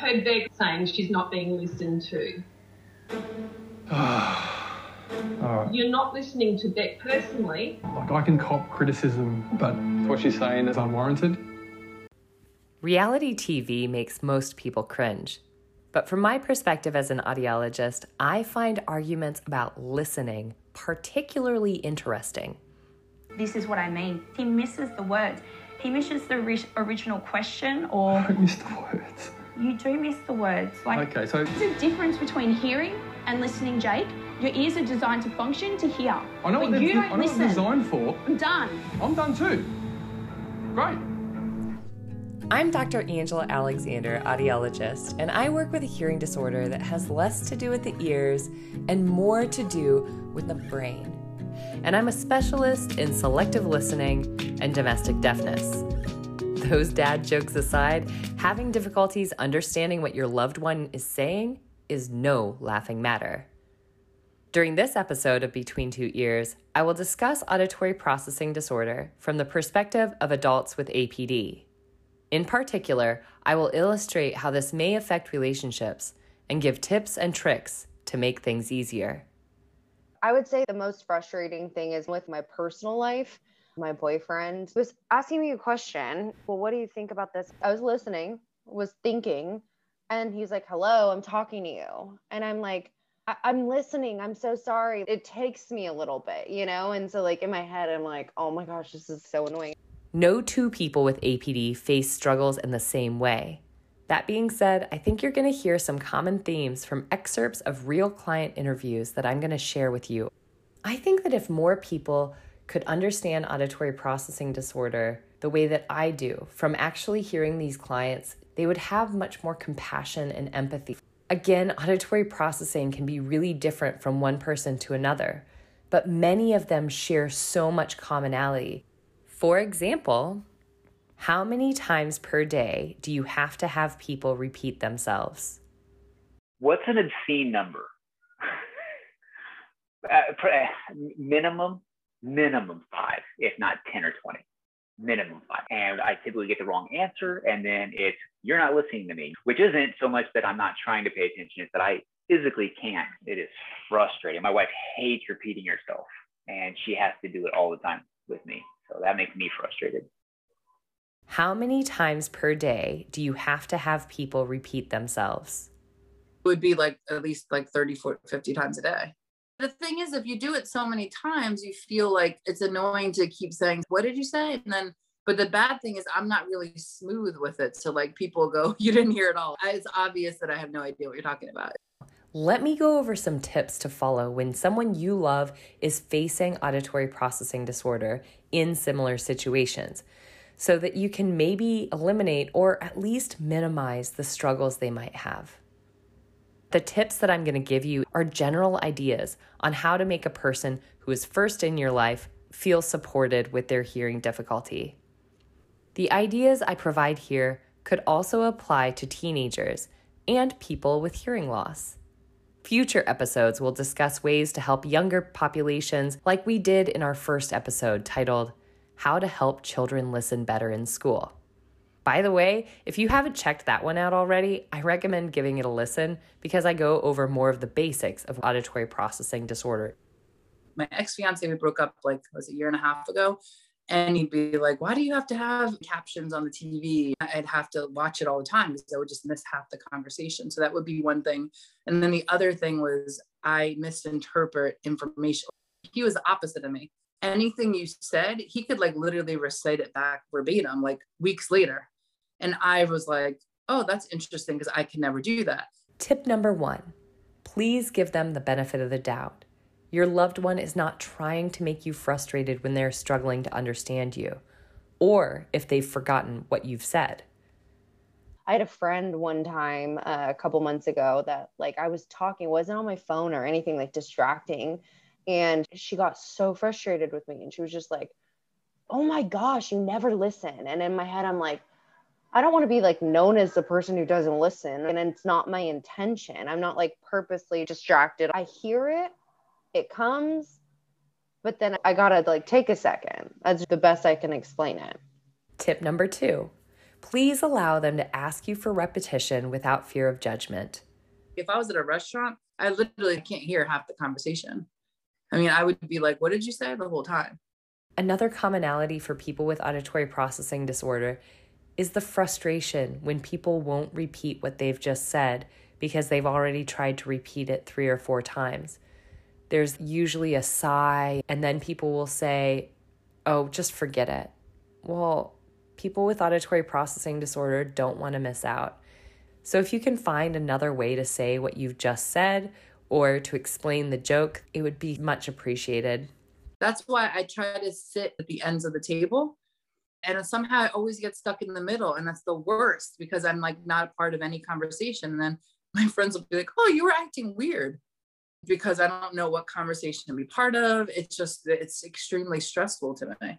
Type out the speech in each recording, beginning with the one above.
heard Vic saying she's not being listened to. Right. You're not listening to Beck personally. Like, I can cop criticism, but what she's saying is unwarranted. Reality TV makes most people cringe. But from my perspective as an audiologist, I find arguments about listening particularly interesting. This is what I mean. He misses the words. He misses the original question, or... I don't miss the words. You do miss the words. Like, okay, so... There's a difference between hearing and listening, Jake. Your ears are designed to function to hear. I know, but you don't listen. I know what they're designed for. I'm done. I'm done too. Great. I'm Dr. Angela Alexander, audiologist, and I work with a hearing disorder that has less to do with the ears and more to do with the brain. And I'm a specialist in selective listening and domestic deafness. Those dad jokes aside, having difficulties understanding what your loved one is saying is no laughing matter. During this episode of Between Two Ears, I will discuss auditory processing disorder from the perspective of adults with APD. In particular, I will illustrate how this may affect relationships and give tips and tricks to make things easier. I would say the most frustrating thing is with my personal life. My boyfriend was asking me a question. Well, what do you think about this? I was listening, was thinking, and he's like, hello, I'm talking to you. And I'm like, I'm listening. I'm so sorry. It takes me a little bit, you know? And so like in my head, I'm like, oh my gosh, this is so annoying. No two people with APD face struggles in the same way. That being said, I think you're going to hear some common themes from excerpts of real client interviews that I'm going to share with you. I think that if more people could understand auditory processing disorder the way that I do from actually hearing these clients, they would have much more compassion and empathy. Again, auditory processing can be really different from one person to another, but many of them share so much commonality. For example, how many times per day do you have to have people repeat themselves? What's an obscene number? minimum 5, if not 10 or 20. Minimum 5. And I typically get the wrong answer. And then it's, you're not listening to me, which isn't so much that I'm not trying to pay attention. It's that I physically can't. It is frustrating. My wife hates repeating herself, and she has to do it all the time with me. So that makes me frustrated. How many times per day do you have to have people repeat themselves? It would be like at least like 30, 40, 50 times a day. The thing is, if you do it so many times, you feel like it's annoying to keep saying, what did you say? And then, but the bad thing is I'm not really smooth with it. So like people go, you didn't hear it all. It's obvious that I have no idea what you're talking about. Let me go over some tips to follow when someone you love is facing auditory processing disorder in similar situations so that you can maybe eliminate or at least minimize the struggles they might have. The tips that I'm going to give you are general ideas on how to make a person who is first in your life feel supported with their hearing difficulty. The ideas I provide here could also apply to teenagers and people with hearing loss. Future episodes will discuss ways to help younger populations like we did in our first episode titled, How to Help Children Listen Better in School. By the way, if you haven't checked that one out already, I recommend giving it a listen because I go over more of the basics of auditory processing disorder. My ex-fiance, we broke up like, was it a year and a half ago? And he'd be like, why do you have to have captions on the TV? I'd have to watch it all the time because I would just miss half the conversation. So that would be one thing. And then the other thing was I misinterpret information. He was the opposite of me. Anything you said, he could like literally recite it back verbatim, like weeks later. And I was like, oh, that's interesting because I can never do that. Tip number 1, please give them the benefit of the doubt. Your loved one is not trying to make you frustrated when they're struggling to understand you or if they've forgotten what you've said. I had a friend one time a couple months ago that like I was talking, wasn't on my phone or anything like distracting. And she got so frustrated with me and she was just like, oh my gosh, you never listen. And in my head, I'm like, I don't want to be like known as the person who doesn't listen. And it's not my intention. I'm not like purposely distracted. I hear it, it comes, but then I got to like take a second. That's the best I can explain it. Tip number 2, Please allow them to ask you for repetition without fear of judgment. If I was at a restaurant, I literally can't hear half the conversation. I mean, I would be like, what did you say the whole time? Another commonality for people with auditory processing disorder is the frustration when people won't repeat what they've just said because they've already tried to repeat it 3 or 4 times. There's usually a sigh, and then people will say, oh, just forget it. Well, people with auditory processing disorder don't want to miss out. So if you can find another way to say what you've just said or to explain the joke, it would be much appreciated. That's why I try to sit at the ends of the table, and somehow I always get stuck in the middle, and that's the worst because I'm like not a part of any conversation. And then my friends will be like, oh, you were acting weird, because I don't know what conversation to be part of. It's extremely stressful to me.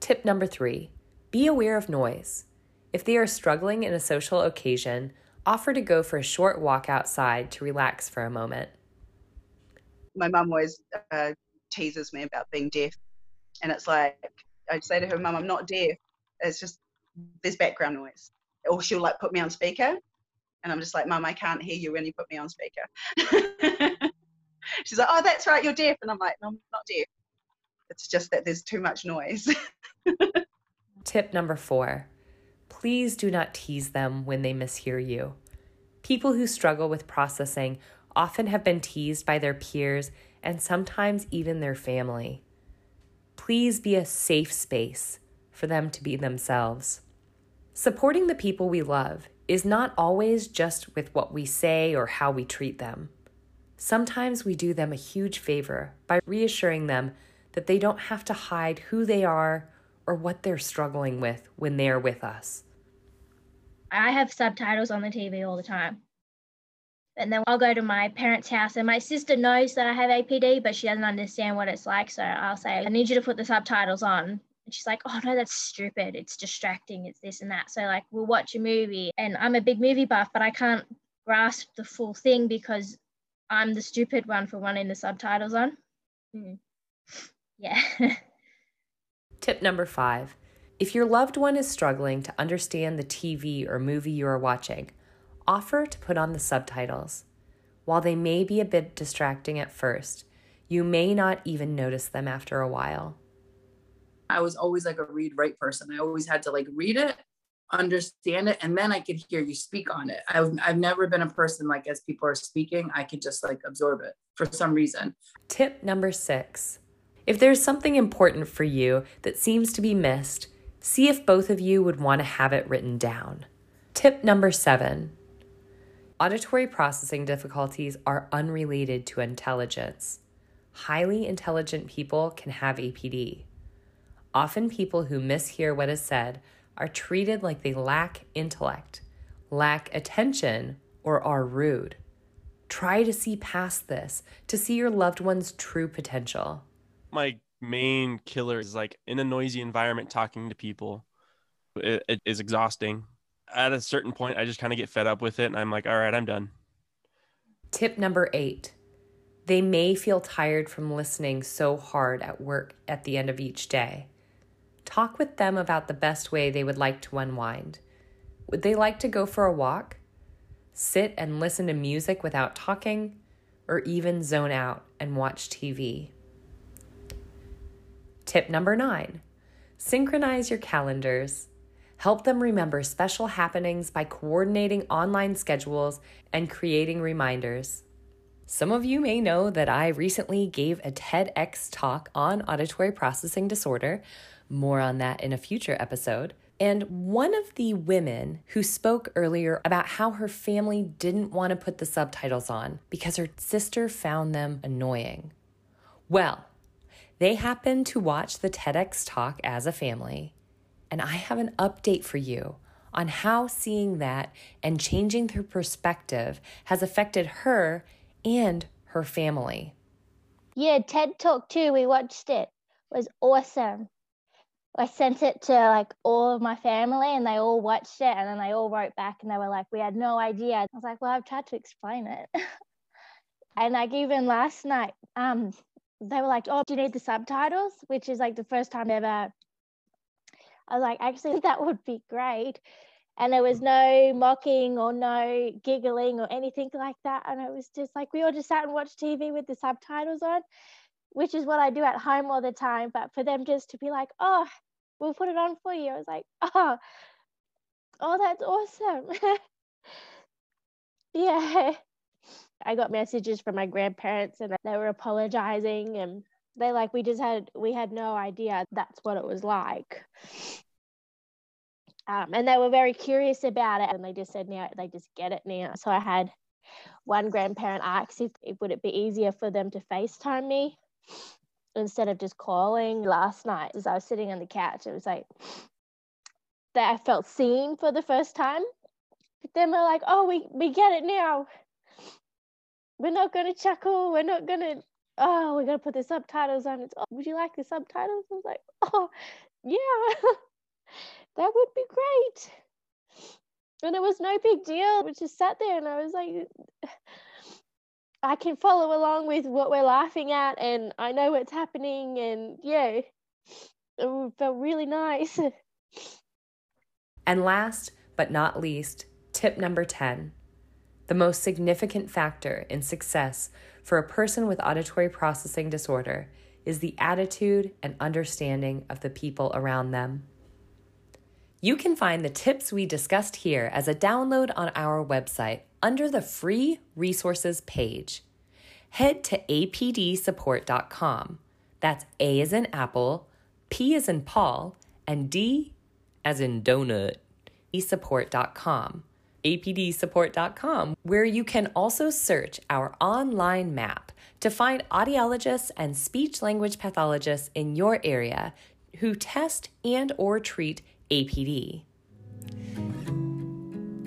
Tip number 3, be aware of noise. If they are struggling in a social occasion, offer to go for a short walk outside to relax for a moment. My mum always teases me about being deaf. And it's like, I'd say to her, Mum, I'm not deaf. It's just, there's background noise. Or she'll like put me on speaker. And I'm just like, Mum, I can't hear you when you put me on speaker. She's like, oh, that's right, you're deaf. And I'm like, no, I'm not deaf. It's just that there's too much noise. Tip number 4. Please do not tease them when they mishear you. People who struggle with processing often have been teased by their peers and sometimes even their family. Please be a safe space for them to be themselves. Supporting the people we love is not always just with what we say or how we treat them. Sometimes we do them a huge favor by reassuring them that they don't have to hide who they are or what they're struggling with when they're with us. I have subtitles on the TV all the time. And then I'll go to my parents' house, and my sister knows that I have APD, but she doesn't understand what it's like. So I'll say, I need you to put the subtitles on. And she's like, oh no, that's stupid. It's distracting. It's this and that. So like, we'll watch a movie, and I'm a big movie buff, but I can't grasp the full thing because I'm the stupid one for wanting the subtitles on. Yeah. Tip number 5, if your loved one is struggling to understand the TV or movie you are watching, offer to put on the subtitles. While they may be a bit distracting at first, you may not even notice them after a while. I was always like a read-write person. I always had to like read it, understand it, and then I could hear you speak on it. I've never been a person like as people are speaking, I could just like absorb it for some reason. Tip number 6. If there's something important for you that seems to be missed, see if both of you would want to have it written down. Tip number 7. Auditory processing difficulties are unrelated to intelligence. Highly intelligent people can have APD. Often people who mishear what is said are treated like they lack intellect, lack attention, or are rude. Try to see past this to see your loved one's true potential. My main killer is like in a noisy environment, talking to people. It is exhausting. At a certain point, I just kind of get fed up with it, and I'm like, all right, I'm done. Tip number 8. They may feel tired from listening so hard at work at the end of each day. Talk with them about the best way they would like to unwind. Would they like to go for a walk? Sit and listen to music without talking? Or even zone out and watch TV? Tip number 9, synchronize your calendars. Help them remember special happenings by coordinating online schedules and creating reminders. Some of you may know that I recently gave a TEDx talk on auditory processing disorder. More on that in a future episode. And one of the women who spoke earlier about how her family didn't want to put the subtitles on because her sister found them annoying. Well, they happened to watch the TEDx talk as a family, and I have an update for you on how seeing that and changing her perspective has affected her and her family. Yeah, TED Talk too, we watched it. It was awesome. I sent it to like all of my family, and they all watched it, and then they all wrote back and they were like, we had no idea. I was like, well, I've tried to explain it. And like even last night, they were like, oh, do you need the subtitles? Which is like the first time ever I was like, actually, that would be great. And there was no mocking or no giggling or anything like that. And it was just like, we all just sat and watched TV with the subtitles on, which is what I do at home all the time. But for them just to be like, oh, we'll put it on for you. I was like, oh, that's awesome. Yeah. I got messages from my grandparents and they were apologizing and they like, we had no idea that's what it was like. And they were very curious about it and they just said now, they just get it now. So I had one grandparent ask would it be easier for them to FaceTime me instead of just calling. Last night as I was sitting on the couch, it was like that I felt seen for the first time. But then we're like, oh, we get it now. We're not going to chuckle. We're not going to, oh, we're going to put the subtitles on. It's, oh, would you like the subtitles? I was like, oh, yeah, that would be great. And it was no big deal. We just sat there and I was like, I can follow along with what we're laughing at and I know what's happening. And yeah, it felt really nice. And last but not least, tip number 10. The most significant factor in success for a person with auditory processing disorder is the attitude and understanding of the people around them. You can find the tips we discussed here as a download on our website under the free resources page. Head to apdsupport.com. That's A as in apple, P as in Paul, and D as in donut. support.com. apdsupport.com, where you can also search our online map to find audiologists and speech-language pathologists in your area who test and or treat APD.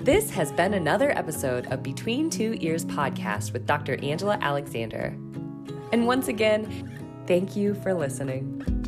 This has been another episode of Between Two Ears podcast with Dr. Angela Alexander. And once again, thank you for listening.